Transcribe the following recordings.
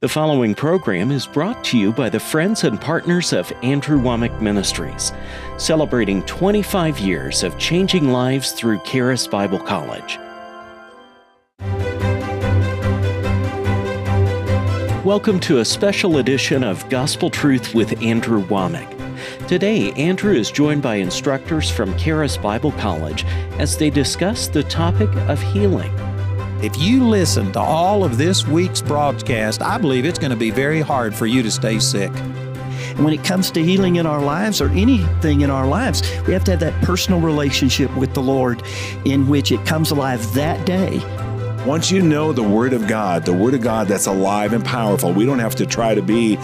The following program is brought to you by the friends and partners of Andrew Womack Ministries, celebrating 25 years of changing lives through Charis Bible College. Welcome to a special edition of Gospel Truth with Andrew Womack. Today, Andrew is joined by instructors from Charis Bible College as they discuss the topic of healing. If you listen to all of this week's broadcast, I believe it's going to be very hard for you to stay sick. When it comes to healing in our lives or anything in our lives, we have to have that personal relationship with the Lord in which it comes alive that day. Once you know the Word of God that's alive and powerful, we don't have to try to be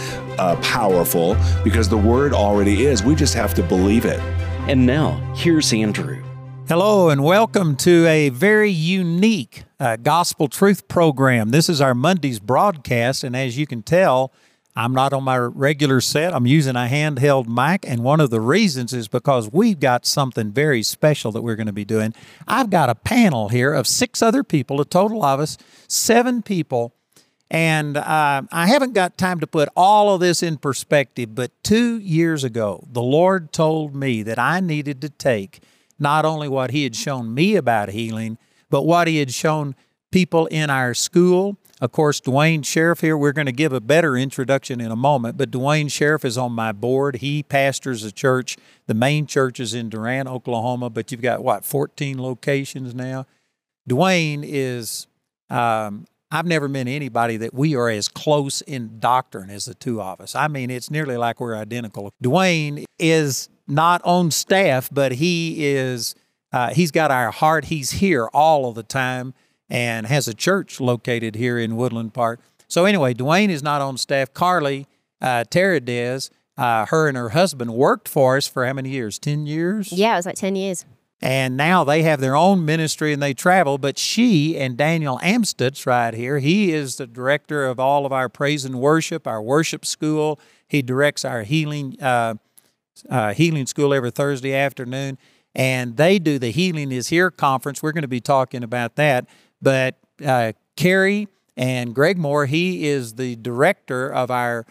powerful because the Word already is. We just have to believe it. And now, here's Andrew. Hello and welcome to a very unique Gospel Truth program. This is our Monday's broadcast, and as you can tell, I'm not on my regular set. I'm using a handheld mic, and one of the reasons is because we've got something very special that we're going to be doing. I've got a panel here of 6 other people, a total of us, 7 people, and I haven't got time to put all of this in perspective, but 2 years ago, the Lord told me that I needed to take not only what He had shown me about healing, but what He had shown people in our school. Of course, Duane Sheriff here, we're going to give a better introduction in a moment, but Duane Sheriff is on my board. He pastors a church. The main church is in Durant, Oklahoma, but you've got, what, 14 locations now? Duane is, I've never met anybody that we are as close in doctrine as the two of us. I mean, it's nearly like we're identical. Duane is not on staff, but he is, he's got our heart. He's here all of the time and has a church located here in Woodland Park. So anyway, Duane is not on staff. Carlie Terradez, her and her husband worked for us for how many years? 10 years? Yeah, it was like 10 years. And now they have their own ministry and they travel, but she and Daniel Amstutz right here, he is the director of all of our praise and worship, our worship school. He directs our healing school every Thursday afternoon, and they do the Healing Is Here conference. We're going to be talking about that, but Carrie and Greg Moore, he is the director of our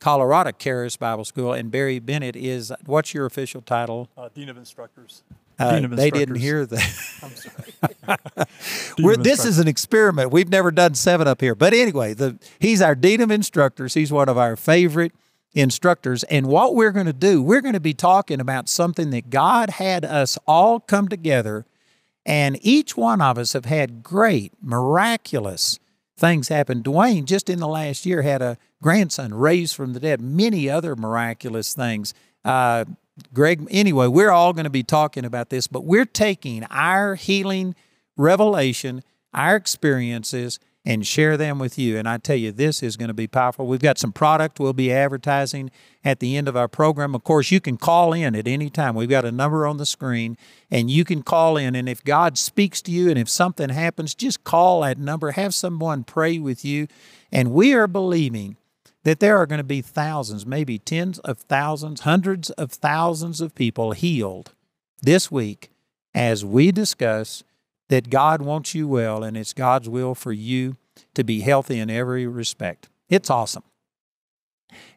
Colorado Charis Bible School, and Barry Bennett is, what's your official title? Dean of Instructors. They didn't hear that. I'm sorry. This is an experiment. We've never done 7 up here, but anyway, he's our Dean of Instructors. He's one of our favorite instructors, and what we're going to do, we're going to be talking about something that God had us all come together, and each one of us have had great, miraculous things happen. Duane, just in the last year, had a grandson raised from the dead, many other miraculous things. Greg, anyway, we're all going to be talking about this, but we're taking our healing revelation, our experiences, and share them with you. And I tell you, this is going to be powerful. We've got some product we'll be advertising at the end of our program. Of course, you can call in at any time. We've got a number on the screen, and you can call in. And if God speaks to you and if something happens, just call that number. Have someone pray with you. And we are believing that there are going to be thousands, maybe tens of thousands, hundreds of thousands of people healed this week as we discuss that God wants you well, and it's God's will for you to be healthy in every respect. It's awesome.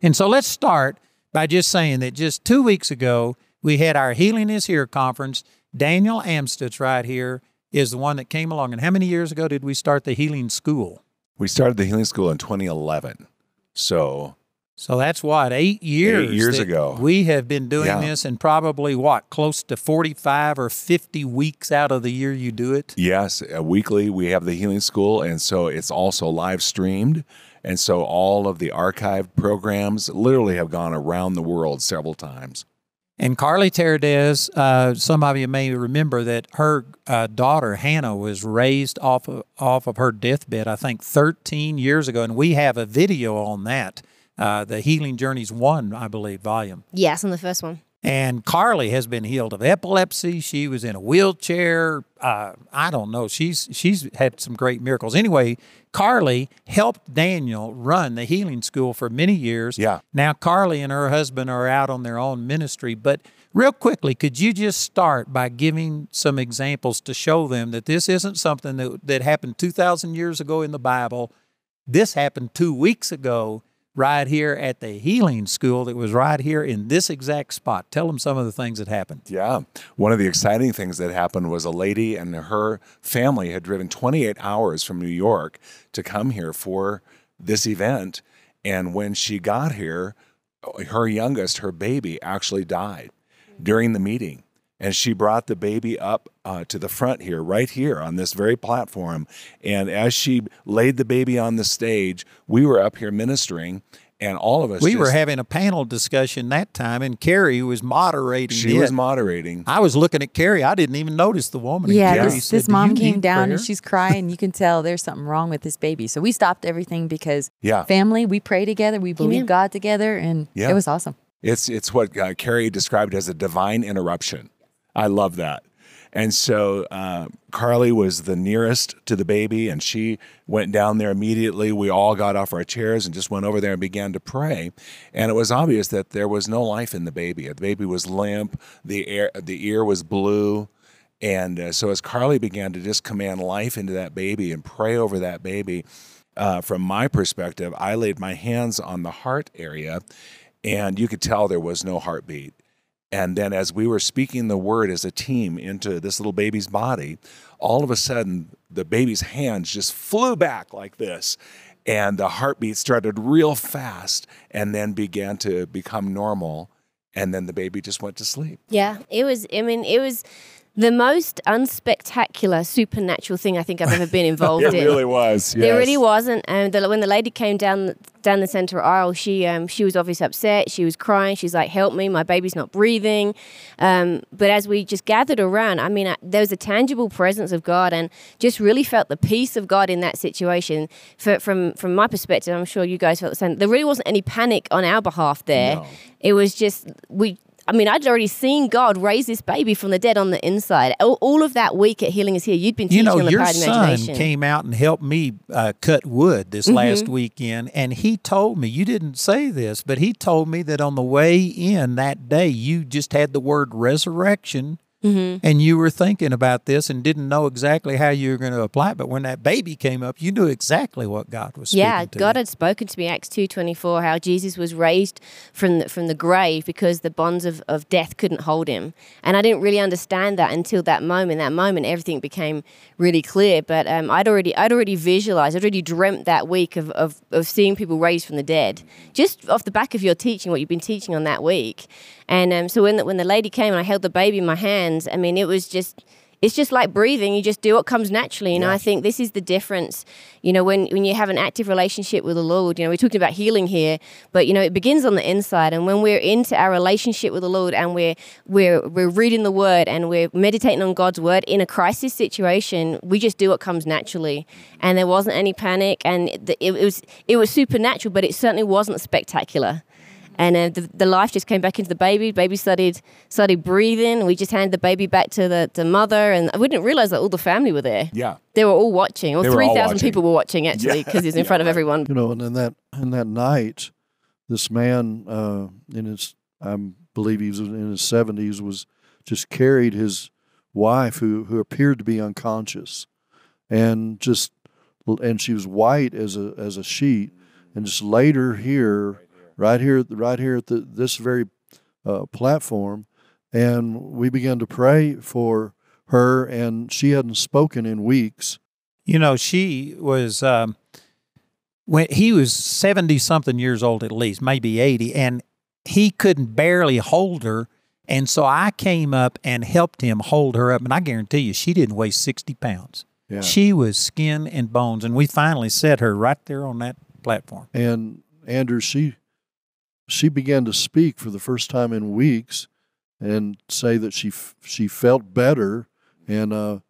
And so let's start by just saying that just 2 weeks ago, we had our Healing Is Here conference. Daniel Amstutz right here is the one that came along. And how many years ago did we start the healing school? We started the healing school in 2011. So that's what, 8 years? 8 years ago. We have been doing this, and probably what, close to 45 or 50 weeks out of the year you do it? Yes, weekly we have the Healing School, and so it's also live streamed. And so all of the archived programs literally have gone around the world several times. And Carlie Terradez, some of you may remember that her daughter, Hannah, was raised off of her deathbed, I think, 13 years ago, and we have a video on that. The Healing Journeys 1, I believe, volume. Yes, on the first one. And Carlie has been healed of epilepsy. She was in a wheelchair. I don't know. She's had some great miracles. Anyway, Carlie helped Daniel run the healing school for many years. Yeah. Now Carlie and her husband are out on their own ministry. But real quickly, could you just start by giving some examples to show them that this isn't something that happened 2,000 years ago in the Bible? This happened 2 weeks ago right here at the healing school that was right here in this exact spot. Tell them some of the things that happened. Yeah. One of the exciting things that happened was a lady and her family had driven 28 hours from New York to come here for this event. And when she got here, her youngest, her baby, actually died during the meeting. And she brought the baby up to the front here, right here on this very platform. And as she laid the baby on the stage, we were up here ministering, and all of us— We were having a panel discussion that time, and Carrie was moderating. She was moderating. I was looking at Carrie. I didn't even notice the woman. Yeah, this mom came down, and she's crying. You can tell there's something wrong with this baby. So we stopped everything because family, we pray together, we believe God together, and it was awesome. It's what Carrie described as a divine interruption. I love that. And so Carlie was the nearest to the baby, and she went down there immediately. We all got off our chairs and just went over there and began to pray. And it was obvious that there was no life in the baby. The baby was limp. The ear was blue. And so as Carlie began to just command life into that baby and pray over that baby, from my perspective, I laid my hands on the heart area, and you could tell there was no heartbeat. And then as we were speaking the word as a team into this little baby's body, all of a sudden, the baby's hands just flew back like this. And the heartbeat started real fast and then began to become normal. And then the baby just went to sleep. Yeah, it was, I mean, it was the most unspectacular supernatural thing I think I've ever been involved in. It really was, yes. It really wasn't. And when the lady came down the center aisle, she was obviously upset. She was crying. She's like, help me, my baby's not breathing. But as we just gathered around, I mean, there was a tangible presence of God, and just really felt the peace of God in that situation. From my perspective, I'm sure you guys felt the same. There really wasn't any panic on our behalf there. No. It was just, I mean, I'd already seen God raise this baby from the dead on the inside. All of that week at Healing Is Here, you'd been teaching on the Pride and Imagination. Your son came out and helped me cut wood this last weekend, and he told me, you didn't say this, but he told me that on the way in that day, you just had the word resurrection, and you were thinking about this and didn't know exactly how you were going to apply it. But when that baby came up, you knew exactly what God was speaking to. God had spoken to me, Acts 2:24, how Jesus was raised from the grave because the bonds of death couldn't hold him. And I didn't really understand that until that moment. That moment, everything became really clear. But I'd already visualized, I'd already dreamt that week of seeing people raised from the dead, just off the back of your teaching, what you've been teaching on that week. And so when the lady came and I held the baby in my hands, I mean, it was just, it's just like breathing. You just do what comes naturally. And I think this is the difference, you know, when you have an active relationship with the Lord. You know, we're talking about healing here, but, you know, it begins on the inside. And when we're into our relationship with the Lord and we're reading the Word and we're meditating on God's Word in a crisis situation, we just do what comes naturally. And there wasn't any panic. And it was supernatural, but it certainly wasn't spectacular. And the life just came back into the baby. Baby started breathing. We just handed the baby back to the mother. And I wouldn't realize that all the family were there. Yeah. They were all watching. Well, 3,000 people were watching, actually, because it's in front of everyone. You know, and in that night, this man, I believe he was in his 70s, was just carried his wife, who appeared to be unconscious. And she was white as a sheet. And just laid her here. Right here at this very platform, and we began to pray for her, and she hadn't spoken in weeks. You know, she was, when he was 70-something years old at least, maybe 80, and he couldn't barely hold her, and so I came up and helped him hold her up, and I guarantee you she didn't weigh 60 pounds. Yeah. She was skin and bones, and we finally set her right there on that platform. And, Andrew, she began to speak for the first time in weeks, and say that she felt better, and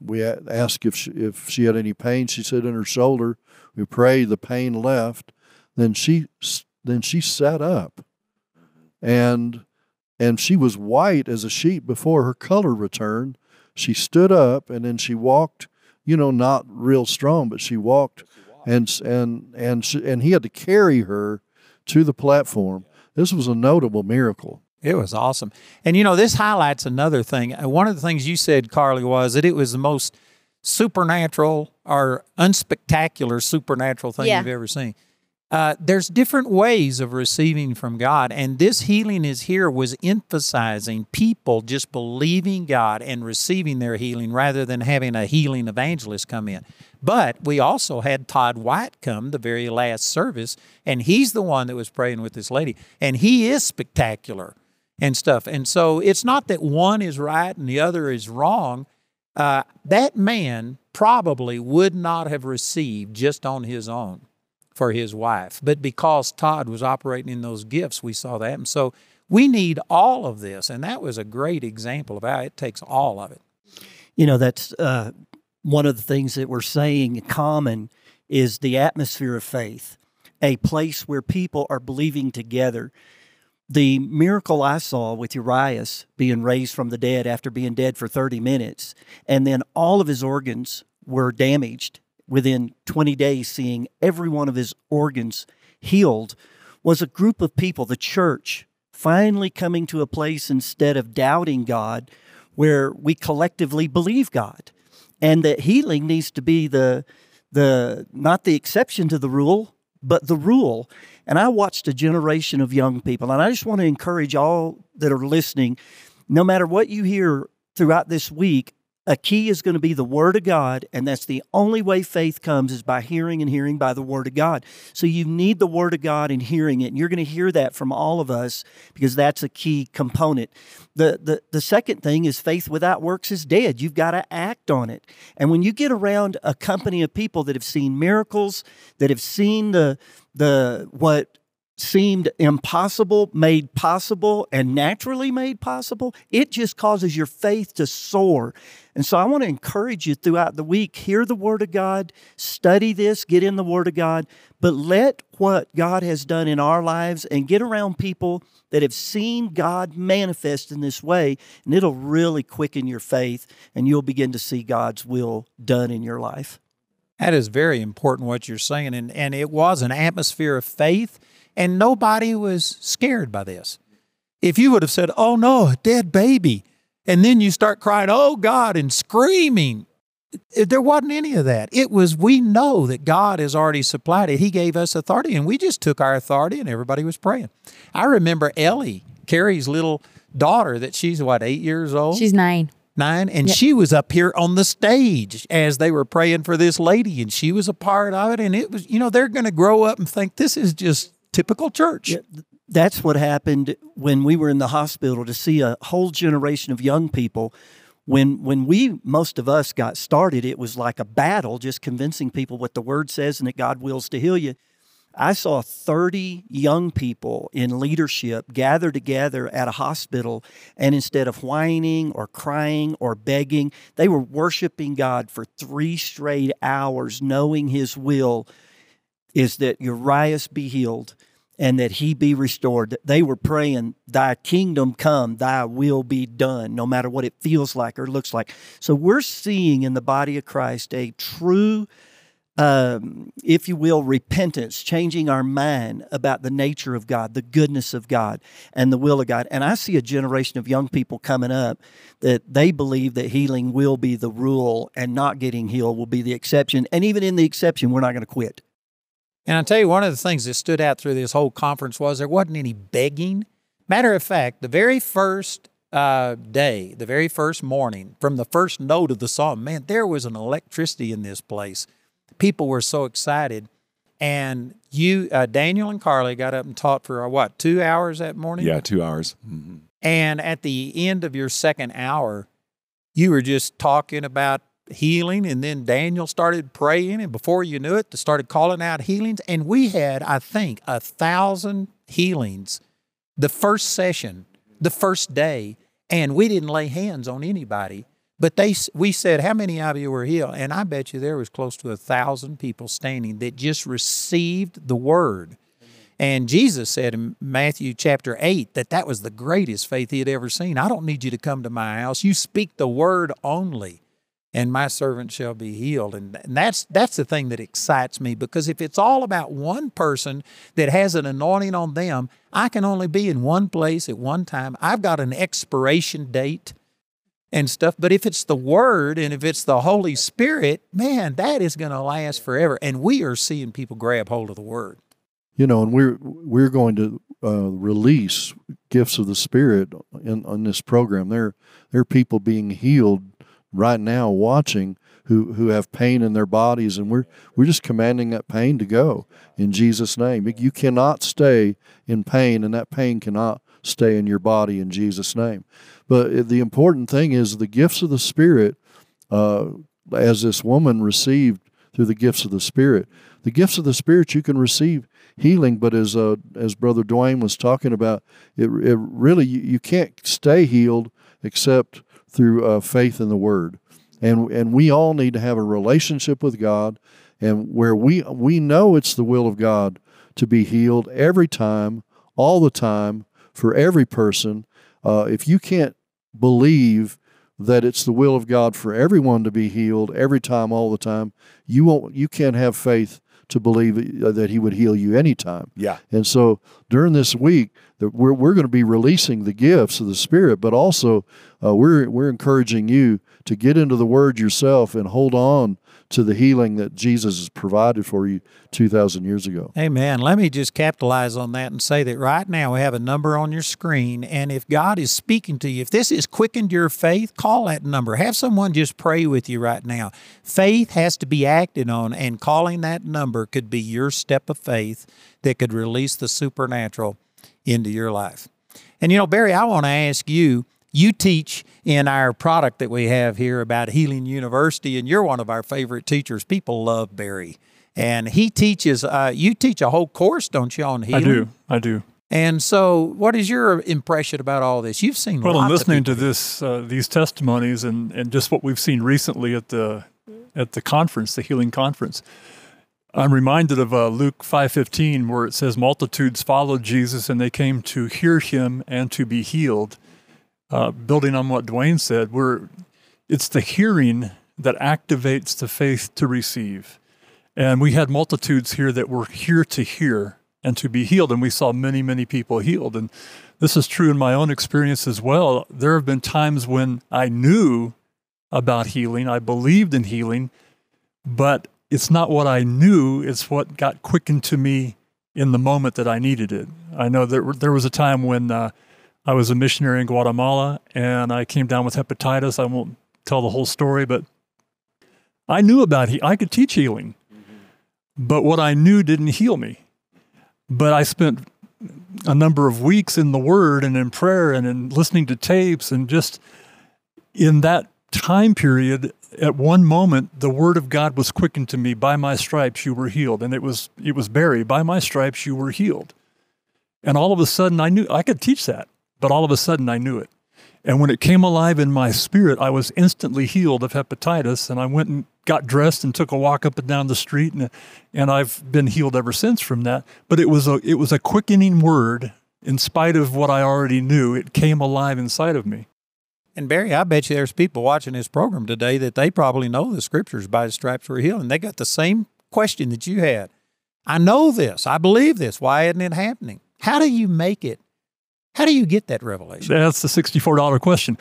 we asked if she had any pain. She said in her shoulder. We prayed, the pain left. Then she sat up, and she was white as a sheet before. Her color returned. She stood up, and then she walked. You know, not real strong, but she walked. And he had to carry her to the platform. This was a notable miracle. It was awesome. And, you know, this highlights another thing. One of the things you said, Carlie, was that it was the most supernatural or unspectacular supernatural thing you've ever seen. There's different ways of receiving from God, and this Healing Is Here was emphasizing people just believing God and receiving their healing rather than having a healing evangelist come in. But we also had Todd White come the very last service, and he's the one that was praying with this lady, and he is spectacular and stuff. And so it's not that one is right and the other is wrong. That man probably would not have received just on his own for his wife. But because Todd was operating in those gifts, we saw that. And so we need all of this. And that was a great example of how it takes all of it. You know, that's one of the things that we're saying in common is the atmosphere of faith, a place where people are believing together. The miracle I saw with Urias being raised from the dead after being dead for 30 minutes, and then all of his organs were damaged. Within 20 days, seeing every one of his organs healed, was a group of people, the church, finally coming to a place instead of doubting God, where we collectively believe God. And that healing needs to be the not the exception to the rule, but the rule. And I watched a generation of young people, and I just want to encourage all that are listening, no matter what you hear throughout this week, a key is going to be the Word of God, and that's the only way faith comes is by hearing, and hearing by the Word of God. So you need the Word of God and hearing it, and you're going to hear that from all of us because that's a key component. The second thing is faith without works is dead. You've got to act on it. And when you get around a company of people that have seen miracles, that have seen the what seemed impossible made possible and naturally made possible, it just causes your faith to soar. And so I want to encourage you throughout the week, hear the Word of God, study this, get in the Word of God, but let what God has done in our lives and get around people that have seen God manifest in this way, and it'll really quicken your faith, and you'll begin to see God's will done in your life. That is very important what you're saying, and it was an atmosphere of faith. And nobody was scared by this. If you would have said, oh no, a dead baby, and then you start crying, oh God, and screaming, there wasn't any of that. It was, we know that God has already supplied it. He gave us authority, and we just took our authority, and everybody was praying. I remember Ellie, Carrie's little daughter, that she's, what, 8 years old? She's 9. 9, and she was up here on the stage as they were praying for this lady, and she was a part of it, and it was, you know, they're going to grow up and think this is just typical church. Yeah, that's what happened when we were in the hospital, to see a whole generation of young people. When we, most of us, got started, it was like a battle just convincing people what the Word says and that God wills to heal you. I saw 30 young people in leadership gather together at a hospital, and instead of whining or crying or begging, they were worshiping God for 3 straight hours, knowing His will is that Urias be healed and that he be restored. They were praying, thy kingdom come, thy will be done, no matter what it feels like or looks like. So we're seeing in the body of Christ a true, if you will, repentance, changing our mind about the nature of God, the goodness of God, and the will of God. And I see a generation of young people coming up that they believe that healing will be the rule and not getting healed will be the exception. And even in the exception, we're not going to quit. And I'll tell you, one of the things that stood out through this whole conference was there wasn't any begging. Matter of fact, the very first day, the very first morning, from the first note of the psalm, man, there was an electricity in this place. People were so excited. And you, Daniel and Carlie got up and taught for, what, 2 hours that morning? Yeah, 2 hours. Mm-hmm. And at the end of your second hour, you were just talking about healing, and then Daniel started praying, and before you knew it, they started calling out healings, and we had, I think, 1,000 healings the first session, the first day, and we didn't lay hands on anybody, but we said, how many of you were healed? And I bet you there was close to 1,000 people standing that just received the Word. And Jesus said in Matthew chapter 8 that that was the greatest faith he had ever seen. I don't need you to come to my house. You speak the Word only, and my servant shall be healed. And that's the thing that excites me, because if it's all about one person that has an anointing on them, I can only be in one place at one time. I've got an expiration date. and stuff. But if it's the Word and if it's the Holy Spirit, man, that is going to last forever. And we are seeing people grab hold of the Word. You know, and we're going to release gifts of the Spirit on this program. There are people being healed right now watching who have pain in their bodies, and we're just commanding that pain to go in Jesus' name. You cannot stay in pain, and that pain cannot stay in your body in Jesus' name. But the important thing is the gifts of the Spirit, as this woman received through the gifts of the Spirit. The gifts of the Spirit, you can receive healing, but as Brother Duane was talking about, it really, you can't stay healed except through faith in the Word. And we all need to have a relationship with God, and where we know it's the will of God to be healed every time, all the time, for every person. If you can't believe that it's the will of God for everyone to be healed every time, all the time, you can't have faith to believe that He would heal you anytime. Yeah. And so during this week, we're going to be releasing the gifts of the Spirit, but also we're encouraging you to get into the Word yourself and hold on to the healing that Jesus has provided for you 2,000 years ago. Amen. Let me just capitalize on that and say that right now we have a number on your screen, and if God is speaking to you, if this has quickened your faith, call that number. Have someone just pray with you right now. Faith has to be acted on, and calling that number could be your step of faith that could release the supernatural into your life. And, you know, Barry, I want to ask you, you teach in our product that we have here about Healing University, and you're one of our favorite teachers. People love Barry. And he teaches, you teach a whole course, don't you, on healing? I do. And so what is your impression about all this? You've seen lots of people. Well, I'm listening to this, these testimonies and just what we've seen recently at the conference, the Healing Conference. I'm reminded of Luke 5:15, where it says, multitudes followed Jesus, and they came to hear Him and to be healed. Building on what Duane said, it's the hearing that activates the faith to receive. And we had multitudes here that were here to hear and to be healed, and we saw many, many people healed. And this is true in my own experience as well. There have been times when I knew about healing, I believed in healing, but it's not what I knew, it's what got quickened to me in the moment that I needed it. I know there was a time when I was a missionary in Guatemala, and I came down with hepatitis. I won't tell the whole story, but I knew about it. I could teach healing, but what I knew didn't heal me. But I spent a number of weeks in the Word and in prayer and in listening to tapes, and just in that time period, at one moment, the Word of God was quickened to me. By my stripes, you were healed. And it was Barry. By my stripes, you were healed. And all of a sudden, I knew I could teach that. But all of a sudden, I knew it. And when it came alive in my spirit, I was instantly healed of hepatitis, and I went and got dressed and took a walk up and down the street, and I've been healed ever since from that. But it was a quickening word. In spite of what I already knew, it came alive inside of me. And Barry, I bet you there's people watching this program today that they probably know the Scriptures, by the stripes we're healed, and they got the same question that you had. I know this. I believe this. Why isn't it happening? How do you make it? How do you get that revelation? That's the $64 question.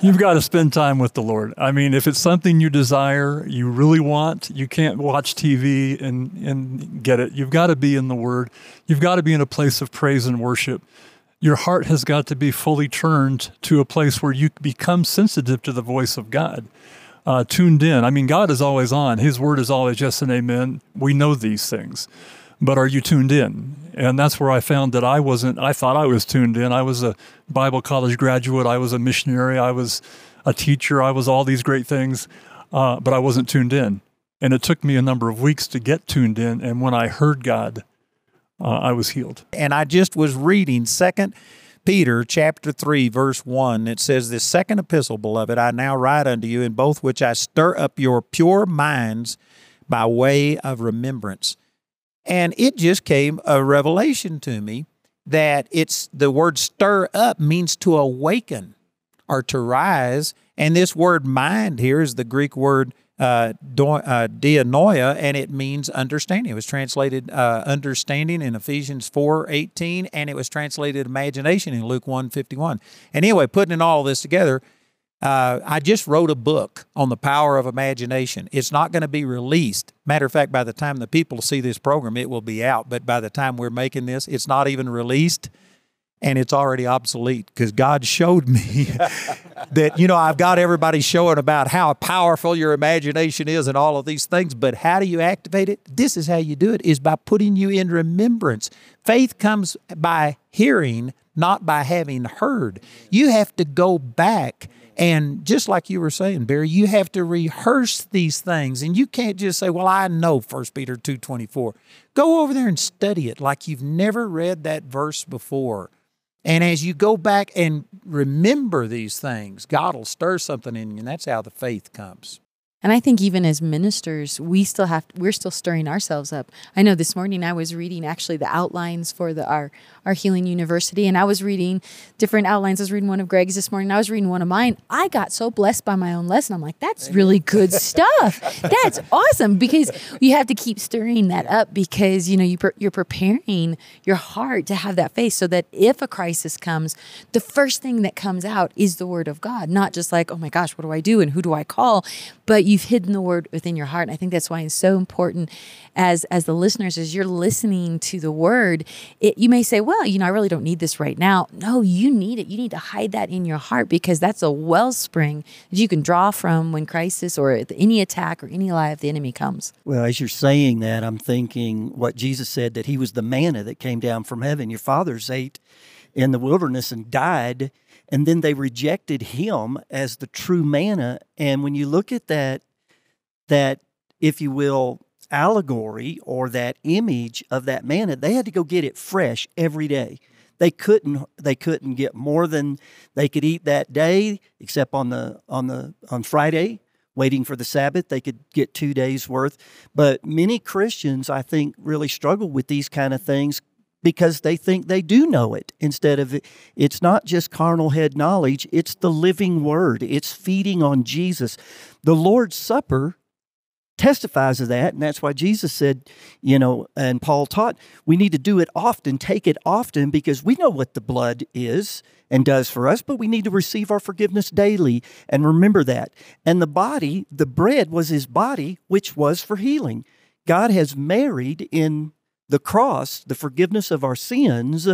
You've got to spend time with the Lord. I mean, if it's something you desire, you really want, you can't watch TV and get it. You've got to be in the Word. You've got to be in a place of praise and worship. Your heart has got to be fully turned to a place where you become sensitive to the voice of God, tuned in. I mean, God is always on. His Word is always yes and amen. We know these things. But are you tuned in? And that's where I found that I wasn't. I thought I was tuned in. I was a Bible college graduate. I was a missionary. I was a teacher. I was all these great things, but I wasn't tuned in. And it took me a number of weeks to get tuned in. And when I heard God, I was healed. And I just was reading 2 Peter chapter 3, verse 1. It says, this second epistle, beloved, I now write unto you, in both which I stir up your pure minds by way of remembrance. And it just came a revelation to me that it's the word stir up means to awaken or to rise. And this word mind here is the Greek word dianoia, and it means understanding. It was translated understanding in Ephesians 4:18, and it was translated imagination in Luke 1:51. And anyway, putting all this together, I just wrote a book on the power of imagination. It's not going to be released. Matter of fact, by the time the people see this program, it will be out. But by the time we're making this, it's not even released. And it's already obsolete because God showed me that, you know, I've got everybody showing about how powerful your imagination is and all of these things. But how do you activate it? This is how you do it, is by putting you in remembrance. Faith comes by hearing, not by having heard. You have to go back. And just like you were saying, Barry, you have to rehearse these things. And you can't just say, well, I know 1 Peter 2:24. Go over there and study it like you've never read that verse before. And as you go back and remember these things, God will stir something in you, and that's how the faith comes. And I think even as ministers, we're still stirring ourselves up. I know this morning I was reading actually the outlines for our Healing University, and I was reading different outlines. I was reading one of Greg's this morning. I was reading one of mine. I got so blessed by my own lesson. I'm like, that's really good stuff. That's awesome, because you have to keep stirring that up, because you know you're preparing your heart to have that faith, so that if a crisis comes, the first thing that comes out is the Word of God, not just like, oh my gosh, what do I do and who do I call, but you've hidden the Word within your heart. And I think that's why it's so important as the listeners, as you're listening to the Word, you may say, well, you know, I really don't need this right now. No, you need it. You need to hide that in your heart, because that's a wellspring that you can draw from when crisis or any attack or any lie of the enemy comes. Well, as you're saying that, I'm thinking what Jesus said, that he was the manna that came down from heaven. Your fathers ate in the wilderness and died, and then they rejected him as the true manna. And when you look at that, if you will, allegory or that image of that manna, they had to go get it fresh every day. They couldn't get more than they could eat that day, except on Friday, waiting for the Sabbath. They could get 2 days worth. But many Christians, I think, really struggle with these kind of things, because they think they do know it, instead of it's not just carnal head knowledge, it's the living Word. It's feeding on Jesus. The Lord's Supper testifies of that, and that's why Jesus said, you know, and Paul taught, we need to do it often, take it often, because we know what the blood is and does for us, but we need to receive our forgiveness daily and remember that. And the body, the bread was his body, which was for healing. God has married in the cross, the forgiveness of our sins,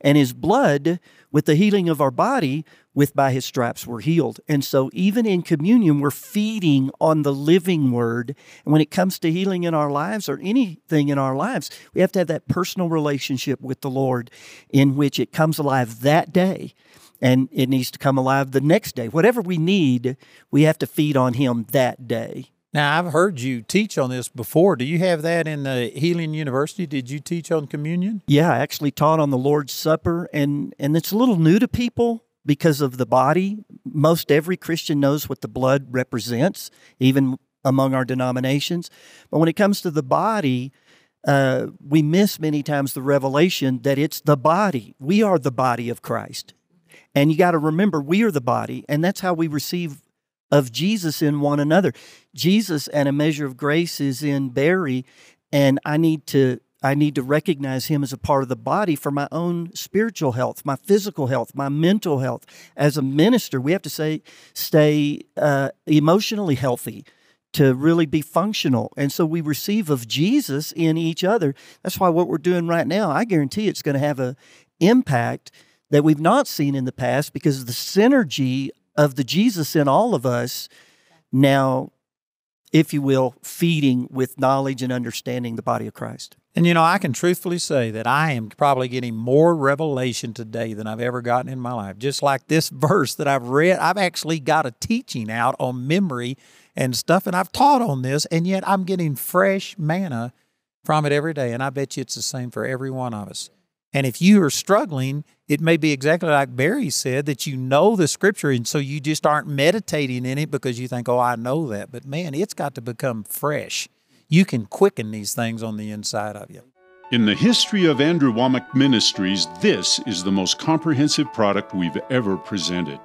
and his blood with the healing of our body, with by his stripes we're healed. And so even in communion, we're feeding on the living Word. And when it comes to healing in our lives or anything in our lives, we have to have that personal relationship with the Lord in which it comes alive that day. And it needs to come alive the next day. Whatever we need, we have to feed on him that day. Now, I've heard you teach on this before. Do you have that in the Healing University? Did you teach on communion? Yeah, I actually taught on the Lord's Supper, and it's a little new to people because of the body. Most every Christian knows what the blood represents, even among our denominations. But when it comes to the body, we miss many times the revelation that it's the body. We are the body of Christ. And you got to remember, we are the body, and that's how we receive of Jesus in one another. Jesus and a measure of grace is in Barry, and I need to recognize him as a part of the body for my own spiritual health, my physical health, my mental health. As a minister, we have to stay emotionally healthy to really be functional. And so we receive of Jesus in each other. That's why what we're doing right now, I guarantee it's going to have an impact that we've not seen in the past, because of the synergy of the Jesus in all of us now, if you will, feeding with knowledge and understanding the body of Christ. And, you know, I can truthfully say that I am probably getting more revelation today than I've ever gotten in my life. Just like this verse that I've read, I've actually got a teaching out on memory and stuff, and I've taught on this, and yet I'm getting fresh manna from it every day, and I bet you it's the same for every one of us. And if you are struggling, it may be exactly like Barry said, that you know the Scripture, and so you just aren't meditating in it because you think, oh, I know that. But man, it's got to become fresh. You can quicken these things on the inside of you. In the history of Andrew Womack Ministries, this is the most comprehensive product we've ever presented.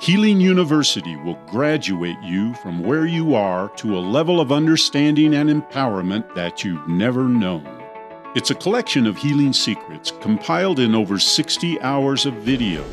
Healing University will graduate you from where you are to a level of understanding and empowerment that you've never known. It's a collection of healing secrets compiled in over 60 hours of video.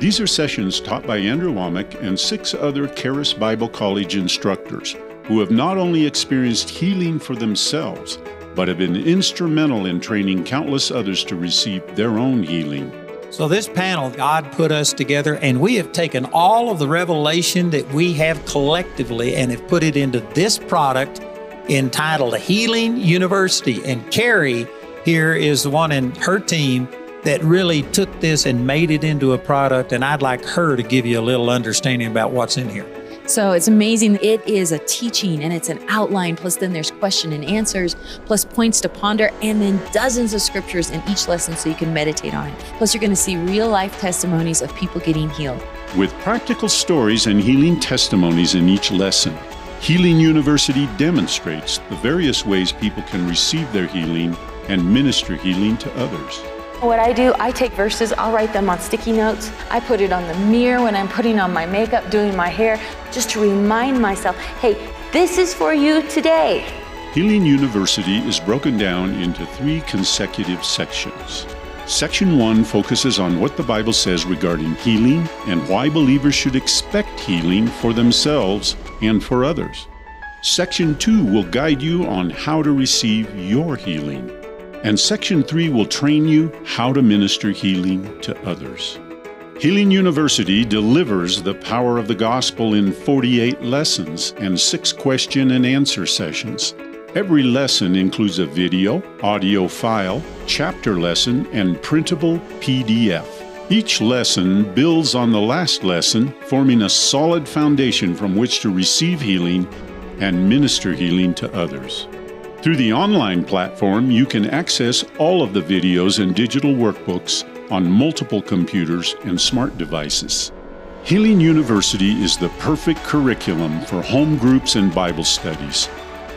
These are sessions taught by Andrew Womack and 6 other Charis Bible College instructors who have not only experienced healing for themselves, but have been instrumental in training countless others to receive their own healing. So this panel, God put us together, and we have taken all of the revelation that we have collectively and have put it into this product entitled Healing University. And Carrie here is the one in her team that really took this and made it into a product, and I'd like her to give you a little understanding about what's in here. So it's amazing. It is a teaching and it's an outline, plus then there's question and answers, plus points to ponder, and then dozens of scriptures in each lesson so you can meditate on it. Plus you're going to see real life testimonies of people getting healed. With practical stories and healing testimonies in each lesson, Healing University demonstrates the various ways people can receive their healing and minister healing to others. What I do, I take verses, I'll write them on sticky notes. I put it on the mirror when I'm putting on my makeup, doing my hair, just to remind myself, hey, this is for you today. Healing University is broken down into 3 consecutive sections. Section 1 focuses on what the Bible says regarding healing and why believers should expect healing for themselves and for others. Section 2 will guide you on how to receive your healing. And Section 3 will train you how to minister healing to others. Healing University delivers the power of the gospel in 48 lessons and 6 question and answer sessions. Every lesson includes a video, audio file, chapter lesson, and printable PDF. Each lesson builds on the last lesson, forming a solid foundation from which to receive healing and minister healing to others. Through the online platform, you can access all of the videos and digital workbooks on multiple computers and smart devices. Healing University is the perfect curriculum for home groups and Bible studies.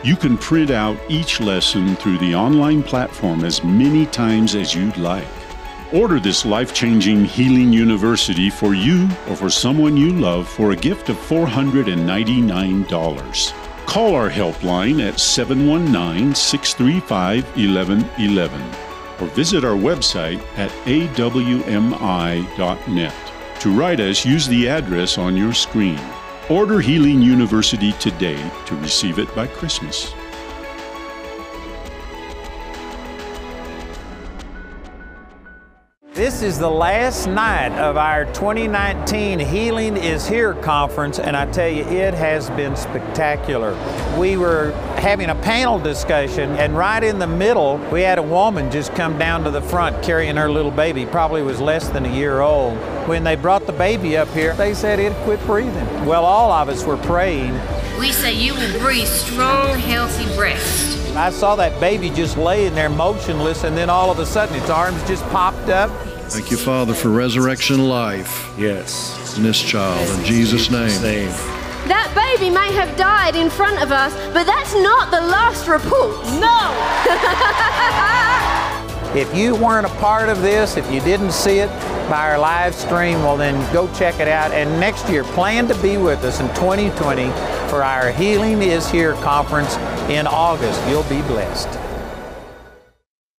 You can print out each lesson through the online platform as many times as you'd like. Order this life-changing Healing University for you or for someone you love for a gift of $499. Call our helpline at 719-635-1111 or visit our website at awmi.net. To write us, use the address on your screen. Order Healing University today to receive it by Christmas. This is the last night of our 2019 Healing is Here conference, and I tell you, it has been spectacular. We were having a panel discussion, and right in the middle, we had a woman just come down to the front carrying her little baby, probably was less than a year old. When they brought the baby up here, they said it quit breathing. Well, all of us were praying. We say you will breathe strong, healthy breaths. I saw that baby just laying there motionless, and then all of a sudden its arms just popped up. Thank you, Father, for resurrection life. Yes. In this child, in Jesus' name. That baby may have died in front of us, but that's not the last report. No! If you weren't a part of this, if you didn't see it by our live stream, well then go check it out. And next year, plan to be with us in 2020 for our Healing is Here conference in August. You'll be blessed.